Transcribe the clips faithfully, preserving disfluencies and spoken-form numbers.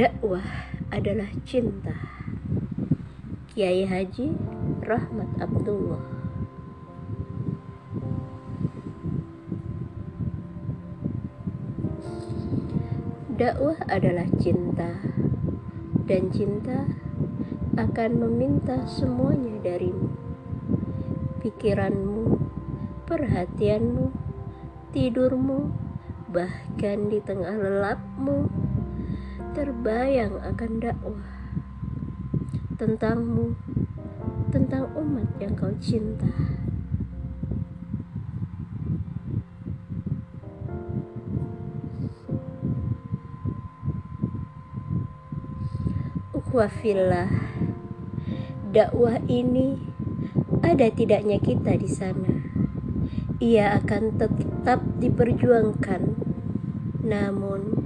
Dakwah adalah cinta. Kiai Haji Rahmat Abdullah. Dakwah adalah cinta, dan cinta akan meminta semuanya darimu. Pikiranmu, perhatianmu, tidurmu, bahkan di tengah lelapmu terbayang akan dakwah tentangmu, tentang umat yang kau cinta. Ukhuwah fillah, dakwah ini ada tidaknya kita di sana. Ia akan tetap diperjuangkan. Namun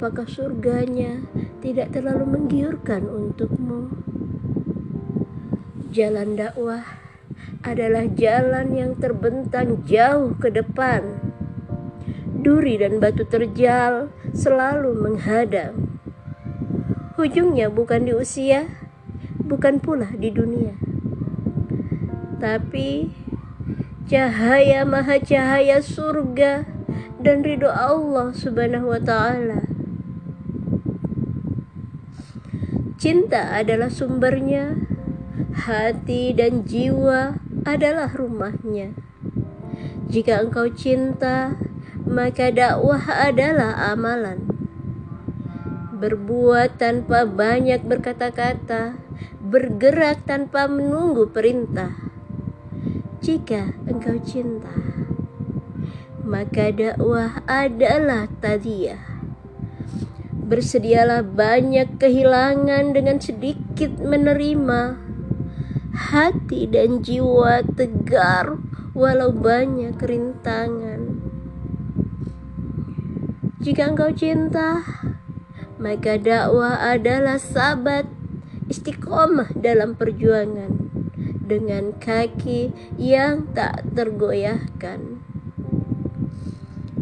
apakah surganya tidak terlalu menggiurkan untukmu? Jalan dakwah adalah jalan yang terbentang jauh ke depan. Duri dan batu terjal selalu menghadang. Ujungnya bukan di usia, bukan pula di dunia, tapi cahaya maha cahaya surga dan ridho Allah subhanahu wa ta'ala. Cinta adalah sumbernya, hati dan jiwa adalah rumahnya. Jika engkau cinta, maka dakwah adalah amalan. Berbuat tanpa banyak berkata-kata, bergerak tanpa menunggu perintah. Jika engkau cinta, maka dakwah adalah tadiyah. Bersedialah banyak kehilangan dengan sedikit menerima. Hati dan jiwa tegar walau banyak rintangan. Jika engkau cinta, maka dakwah adalah sabat, istiqomah dalam perjuangan dengan kaki yang tak tergoyahkan.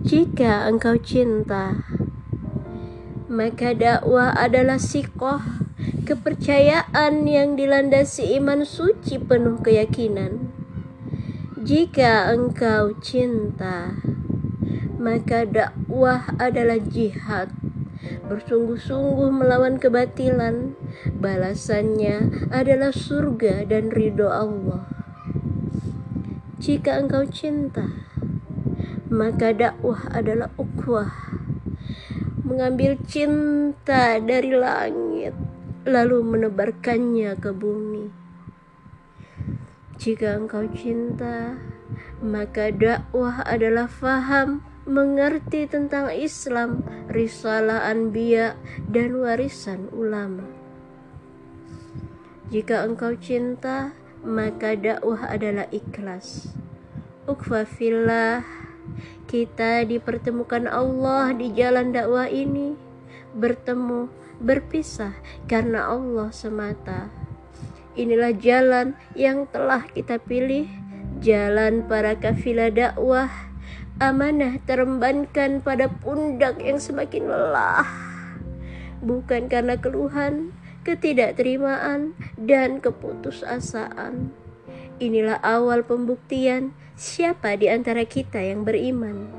Jika engkau cinta, maka dakwah adalah sikoh, kepercayaan yang dilandasi iman suci penuh keyakinan. Jika engkau cinta, maka dakwah adalah jihad, bersungguh-sungguh melawan kebatilan. Balasannya adalah surga dan ridho Allah. Jika engkau cinta, maka dakwah adalah ukhuwah, mengambil cinta dari langit lalu menebarkannya ke bumi. Jika engkau cinta, maka dakwah adalah faham, mengerti tentang Islam, risalah anbiya dan warisan ulama. Jika engkau cinta, maka dakwah adalah ikhlas. Ukhuwah fillah, kita dipertemukan Allah di jalan dakwah ini. Bertemu, berpisah karena Allah semata. Inilah jalan yang telah kita pilih, jalan para kafilah dakwah. Amanah terembankan pada pundak yang semakin lelah, bukan karena keluhan, ketidakterimaan, dan keputusasaan. Inilah awal pembuktian siapa di antara kita yang beriman.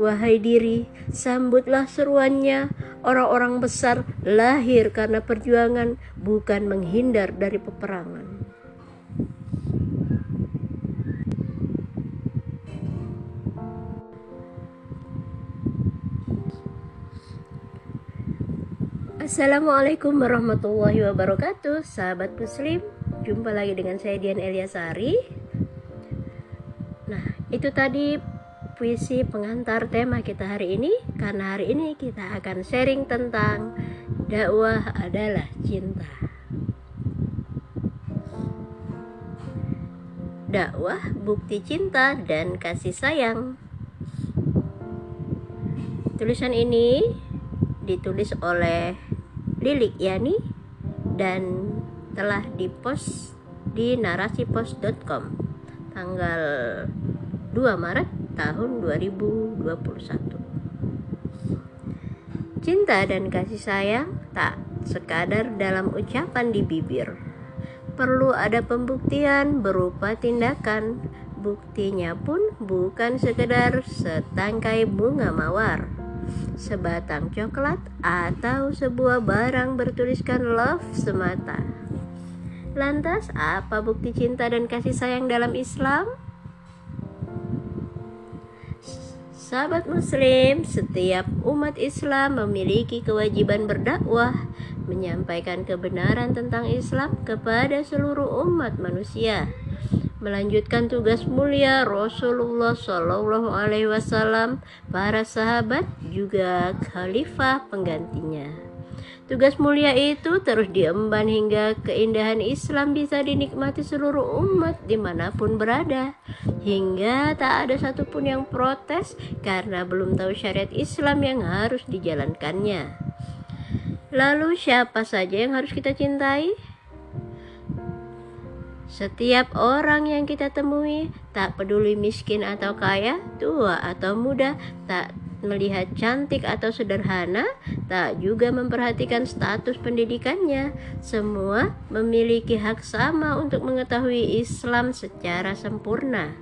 Wahai diri, sambutlah seruannya. Orang-orang besar lahir karena perjuangan, bukan menghindar dari peperangan. Assalamualaikum warahmatullahi wabarakatuh, sahabat muslim. Jumpa lagi dengan saya, Dian Elia Sari. Nah, itu tadi puisi pengantar tema kita hari ini. Karena hari ini kita akan sharing tentang dakwah adalah cinta. Dakwah bukti cinta dan kasih sayang. Tulisan ini ditulis oleh Lilik Yani dan telah dipost di narasipost dot com tanggal dua Maret tahun dua ribu dua puluh satu. Cinta dan kasih sayang tak sekadar dalam ucapan di bibir. Perlu ada pembuktian berupa tindakan. Buktinya pun bukan sekedar setangkai bunga mawar, sebatang coklat, atau sebuah barang bertuliskan love semata. Lantas, apa bukti cinta dan kasih sayang dalam Islam? Sahabat muslim, setiap umat Islam memiliki kewajiban berdakwah, menyampaikan kebenaran tentang Islam kepada seluruh umat manusia. Melanjutkan tugas mulia Rasulullah Shallallahu Alaihi Wasallam, para sahabat juga khalifah penggantinya. Tugas mulia itu terus diemban hingga keindahan Islam bisa dinikmati seluruh umat dimanapun berada, hingga tak ada satupun yang protes karena belum tahu syariat Islam yang harus dijalankannya. Lalu siapa saja yang harus kita cintai? Setiap orang yang kita temui, tak peduli miskin atau kaya, tua atau muda, tak melihat cantik atau sederhana, tak juga memperhatikan status pendidikannya, semua memiliki hak sama untuk mengetahui Islam secara sempurna,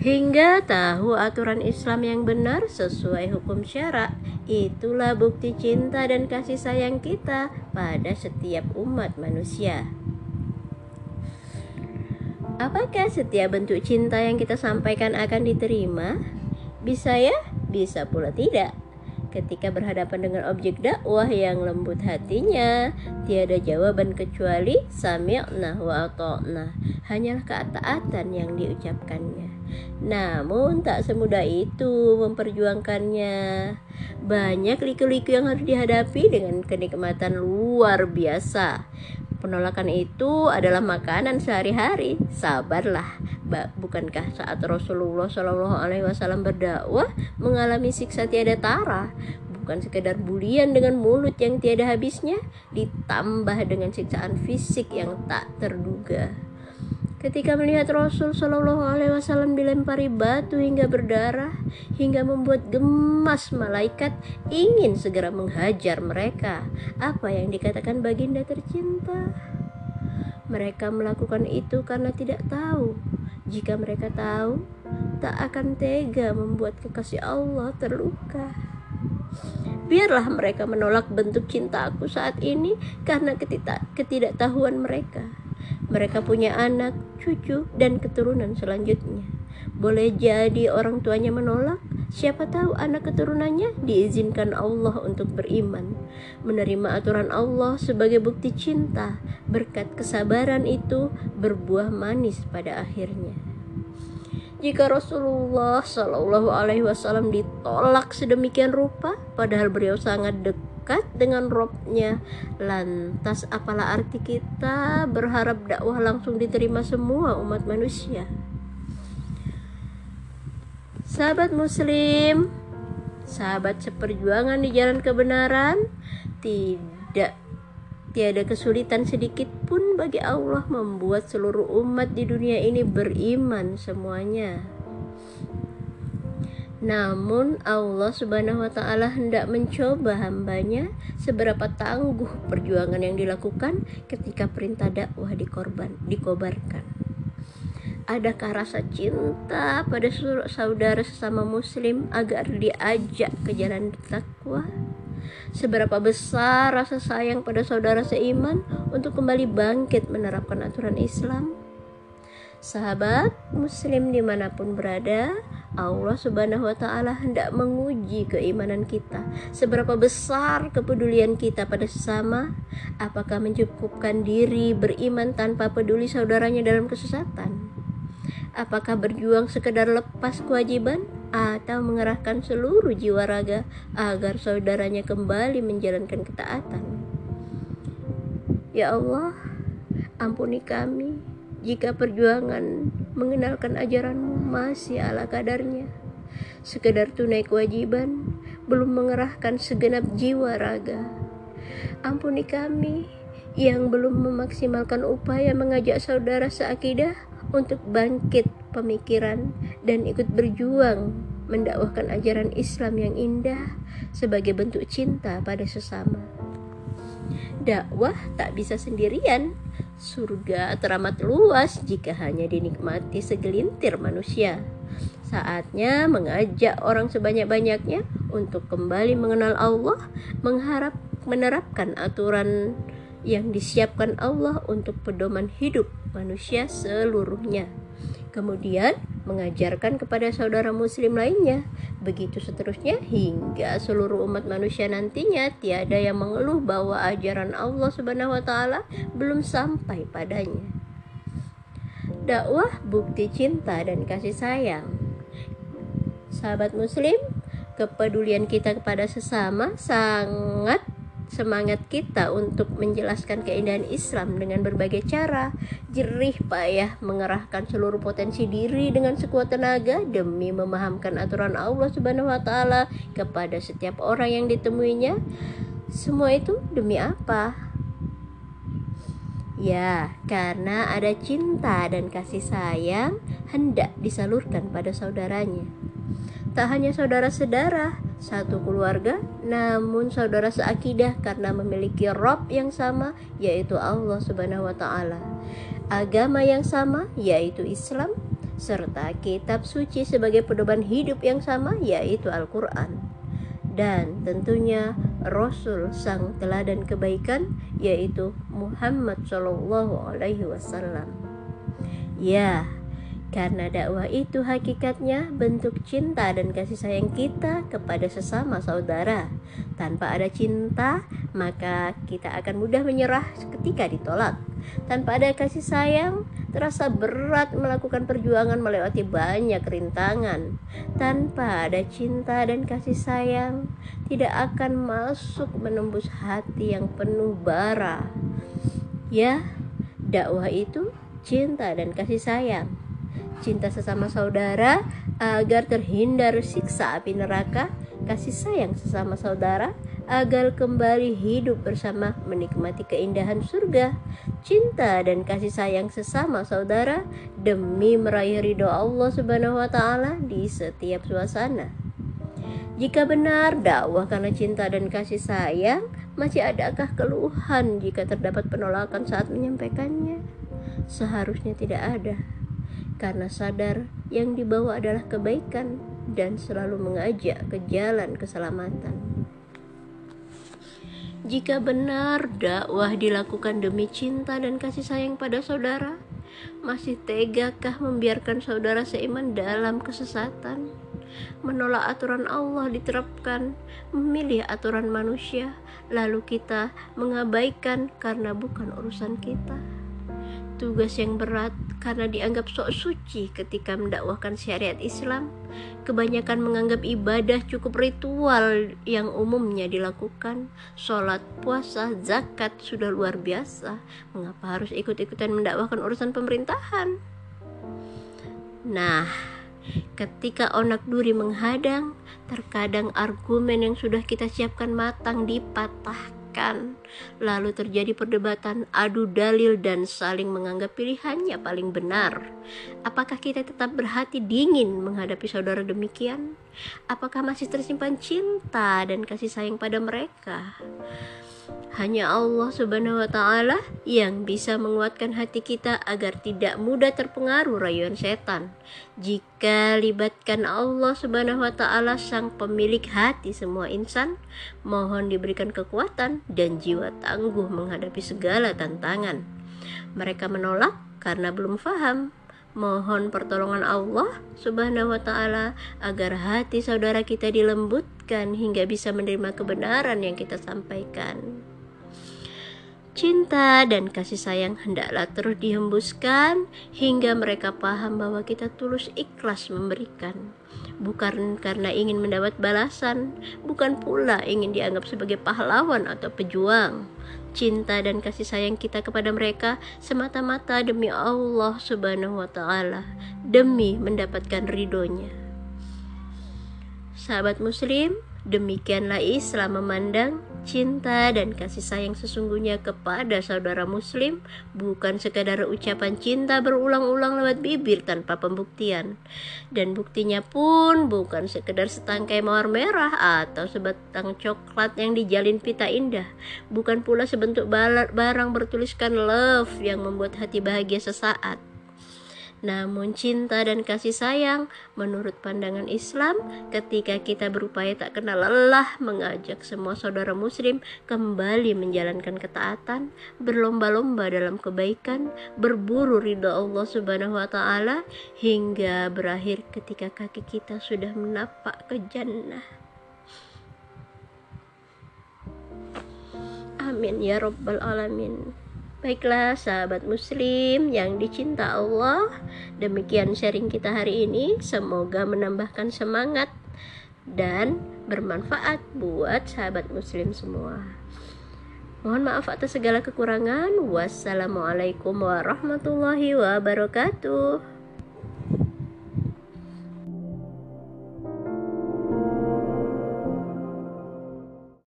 hingga tahu aturan Islam yang benar sesuai hukum syarak. Itulah bukti cinta dan kasih sayang kita pada setiap umat manusia. Apakah setiap bentuk cinta yang kita sampaikan akan diterima? Bisa ya, bisa pula tidak. Ketika berhadapan dengan objek dakwah yang lembut hatinya, tiada jawaban kecuali sami'na wa ata'na. Hanyalah ketaatan yang diucapkannya. Namun tak semudah itu memperjuangkannya. Banyak liku-liku yang harus dihadapi dengan kenikmatan luar biasa. Penolakan itu adalah makanan sehari-hari. Sabarlah. Bukankah saat Rasulullah Shallallahu Alaihi Wasallam berdakwah mengalami siksa tiada tara? Bukan sekedar bulian dengan mulut yang tiada habisnya, ditambah dengan siksaan fisik yang tak terduga. Ketika melihat Rasul Shallallahu Alaihi Wasallam dilempari batu hingga berdarah, hingga membuat gemas malaikat ingin segera menghajar mereka. Apa yang dikatakan baginda tercinta? Mereka melakukan itu karena tidak tahu. Jika mereka tahu, tak akan tega membuat kekasih Allah terluka. Biarlah mereka menolak bentuk cintaku saat ini karena ketidaktahuan mereka. Mereka punya anak, cucu, dan keturunan selanjutnya. Boleh jadi orang tuanya menolak. Siapa tahu anak keturunannya diizinkan Allah untuk beriman, menerima aturan Allah sebagai bukti cinta. Berkat kesabaran itu berbuah manis pada akhirnya. Jika Rasulullah Shallallahu Alaihi Wasallam ditolak sedemikian rupa, padahal beliau sangat dekat dengan Robnya, lantas apalah arti kita berharap dakwah langsung diterima semua umat manusia? Sahabat muslim, sahabat seperjuangan di jalan kebenaran, tidak tiada kesulitan sedikit pun bagi Allah membuat seluruh umat di dunia ini beriman semuanya. Namun Allah Subhanahu wa Ta'ala hendak mencoba hambanya seberapa tangguh perjuangan yang dilakukan ketika perintah dakwah dikorban, dikobarkan. Adakah rasa cinta pada saudara sesama muslim agar diajak ke jalan takwa? Seberapa besar rasa sayang pada saudara seiman untuk kembali bangkit menerapkan aturan Islam? Sahabat muslim dimanapun berada, Allah Subhanahu wa Ta'ala hendak menguji keimanan kita. Seberapa besar kepedulian kita pada sesama? Apakah mencukupkan diri beriman tanpa peduli saudaranya dalam kesesatan? Apakah berjuang sekedar lepas kewajiban, atau mengerahkan seluruh jiwa raga agar saudaranya kembali menjalankan ketaatan? Ya Allah, ampuni kami jika perjuangan mengenalkan ajaran-Mu masih ala kadarnya, sekedar tunai kewajiban, belum mengerahkan segenap jiwa raga. Ampuni kami yang belum memaksimalkan upaya mengajak saudara seakidah untuk bangkit pemikiran dan ikut berjuang mendakwahkan ajaran Islam yang indah sebagai bentuk cinta pada sesama. Dakwah tak bisa sendirian. Surga teramat luas jika hanya dinikmati segelintir manusia. Saatnya mengajak orang sebanyak-banyaknya untuk kembali mengenal Allah, mengharap menerapkan aturan yang disiapkan Allah untuk pedoman hidup manusia seluruhnya. Kemudian mengajarkan kepada saudara muslim lainnya, begitu seterusnya hingga seluruh umat manusia nantinya tiada yang mengeluh bahwa ajaran Allah Subhanahu wa taala belum sampai padanya. Dakwah bukti cinta dan kasih sayang. Sahabat muslim, kepedulian kita kepada sesama sangat semangat kita untuk menjelaskan keindahan Islam dengan berbagai cara, jerih payah mengerahkan seluruh potensi diri dengan sekuat tenaga demi memahamkan aturan Allah Subhanahu wa taala kepada setiap orang yang ditemuinya. Semua itu demi apa? Ya, karena ada cinta dan kasih sayang hendak disalurkan pada saudaranya. Tak hanya saudara-saudara satu keluarga, namun saudara seakidah karena memiliki Rabb yang sama, yaitu Allah Subhanahu wa taala. Agama yang sama, yaitu Islam, serta kitab suci sebagai pedoman hidup yang sama, yaitu Al-Qur'an. Dan tentunya Rasul sang teladan kebaikan, yaitu Muhammad sallallahu alaihi wasallam. Ya, karena dakwah itu hakikatnya bentuk cinta dan kasih sayang kita kepada sesama saudara. Tanpa ada cinta, maka kita akan mudah menyerah ketika ditolak. Tanpa ada kasih sayang, terasa berat melakukan perjuangan melewati banyak rintangan. Tanpa ada cinta dan kasih sayang, tidak akan masuk menembus hati yang penuh bara. Ya, dakwah itu cinta dan kasih sayang. Cinta sesama saudara agar terhindar siksa api neraka, kasih sayang sesama saudara agar kembali hidup bersama menikmati keindahan surga, cinta dan kasih sayang sesama saudara demi meraih ridho Allah Subhanahu wa taala di setiap suasana. Jika benar dakwah karena cinta dan kasih sayang, masih adakah keluhan jika terdapat penolakan saat menyampaikannya? Seharusnya tidak ada. Karena sadar yang dibawa adalah kebaikan dan selalu mengajak ke jalan keselamatan. Jika benar dakwah dilakukan demi cinta dan kasih sayang pada saudara, masih tegakah membiarkan saudara seiman dalam kesesatan? Menolak aturan Allah diterapkan, memilih aturan manusia, lalu kita mengabaikan karena bukan urusan kita. Tugas yang berat karena dianggap sok suci ketika mendakwahkan syariat Islam. Kebanyakan menganggap ibadah cukup ritual yang umumnya dilakukan. Sholat, puasa, zakat sudah luar biasa. Mengapa harus ikut-ikutan mendakwahkan urusan pemerintahan? Nah, ketika onak duri menghadang, terkadang argumen yang sudah kita siapkan matang dipatahkan. Lalu terjadi perdebatan, adu dalil dan saling menganggap pilihannya paling benar. Apakah kita tetap berhati dingin menghadapi saudara demikian? Apakah masih tersimpan cinta dan kasih sayang pada mereka? Hanya Allah Subhanahu wa taala yang bisa menguatkan hati kita agar tidak mudah terpengaruh rayuan setan. Jika libatkan Allah Subhanahu wa taala sang pemilik hati semua insan, mohon diberikan kekuatan dan jiwa tangguh menghadapi segala tantangan. Mereka menolak karena belum faham. Mohon pertolongan Allah Subhanahu wa taala agar hati saudara kita dilembutkan hingga bisa menerima kebenaran yang kita sampaikan. Cinta dan kasih sayang hendaklah terus dihembuskan hingga mereka paham bahwa kita tulus ikhlas memberikan. Bukan karena ingin mendapat balasan, bukan pula ingin dianggap sebagai pahlawan atau pejuang. Cinta dan kasih sayang kita kepada mereka semata-mata demi Allah Subhanahu wa taala, demi mendapatkan ridhonya. Sahabat muslim, demikianlah Islam memandang cinta dan kasih sayang sesungguhnya kepada saudara muslim bukan sekadar ucapan cinta berulang-ulang lewat bibir tanpa pembuktian. Dan buktinya pun bukan sekadar setangkai mawar merah atau sebatang coklat yang dijalin pita indah. Bukan pula sebentuk barang bertuliskan love yang membuat hati bahagia sesaat. Namun cinta dan kasih sayang menurut pandangan Islam ketika kita berupaya tak kenal lelah mengajak semua saudara muslim kembali menjalankan ketaatan, berlomba-lomba dalam kebaikan, berburu ridha Allah subhanahu wa ta'ala hingga berakhir ketika kaki kita sudah menapak ke jannah. Amin ya rabbal alamin. Baiklah sahabat muslim yang dicinta Allah, demikian sharing kita hari ini. Semoga menambahkan semangat dan bermanfaat buat sahabat muslim semua. Mohon maaf atas segala kekurangan. Wassalamualaikum warahmatullahi wabarakatuh.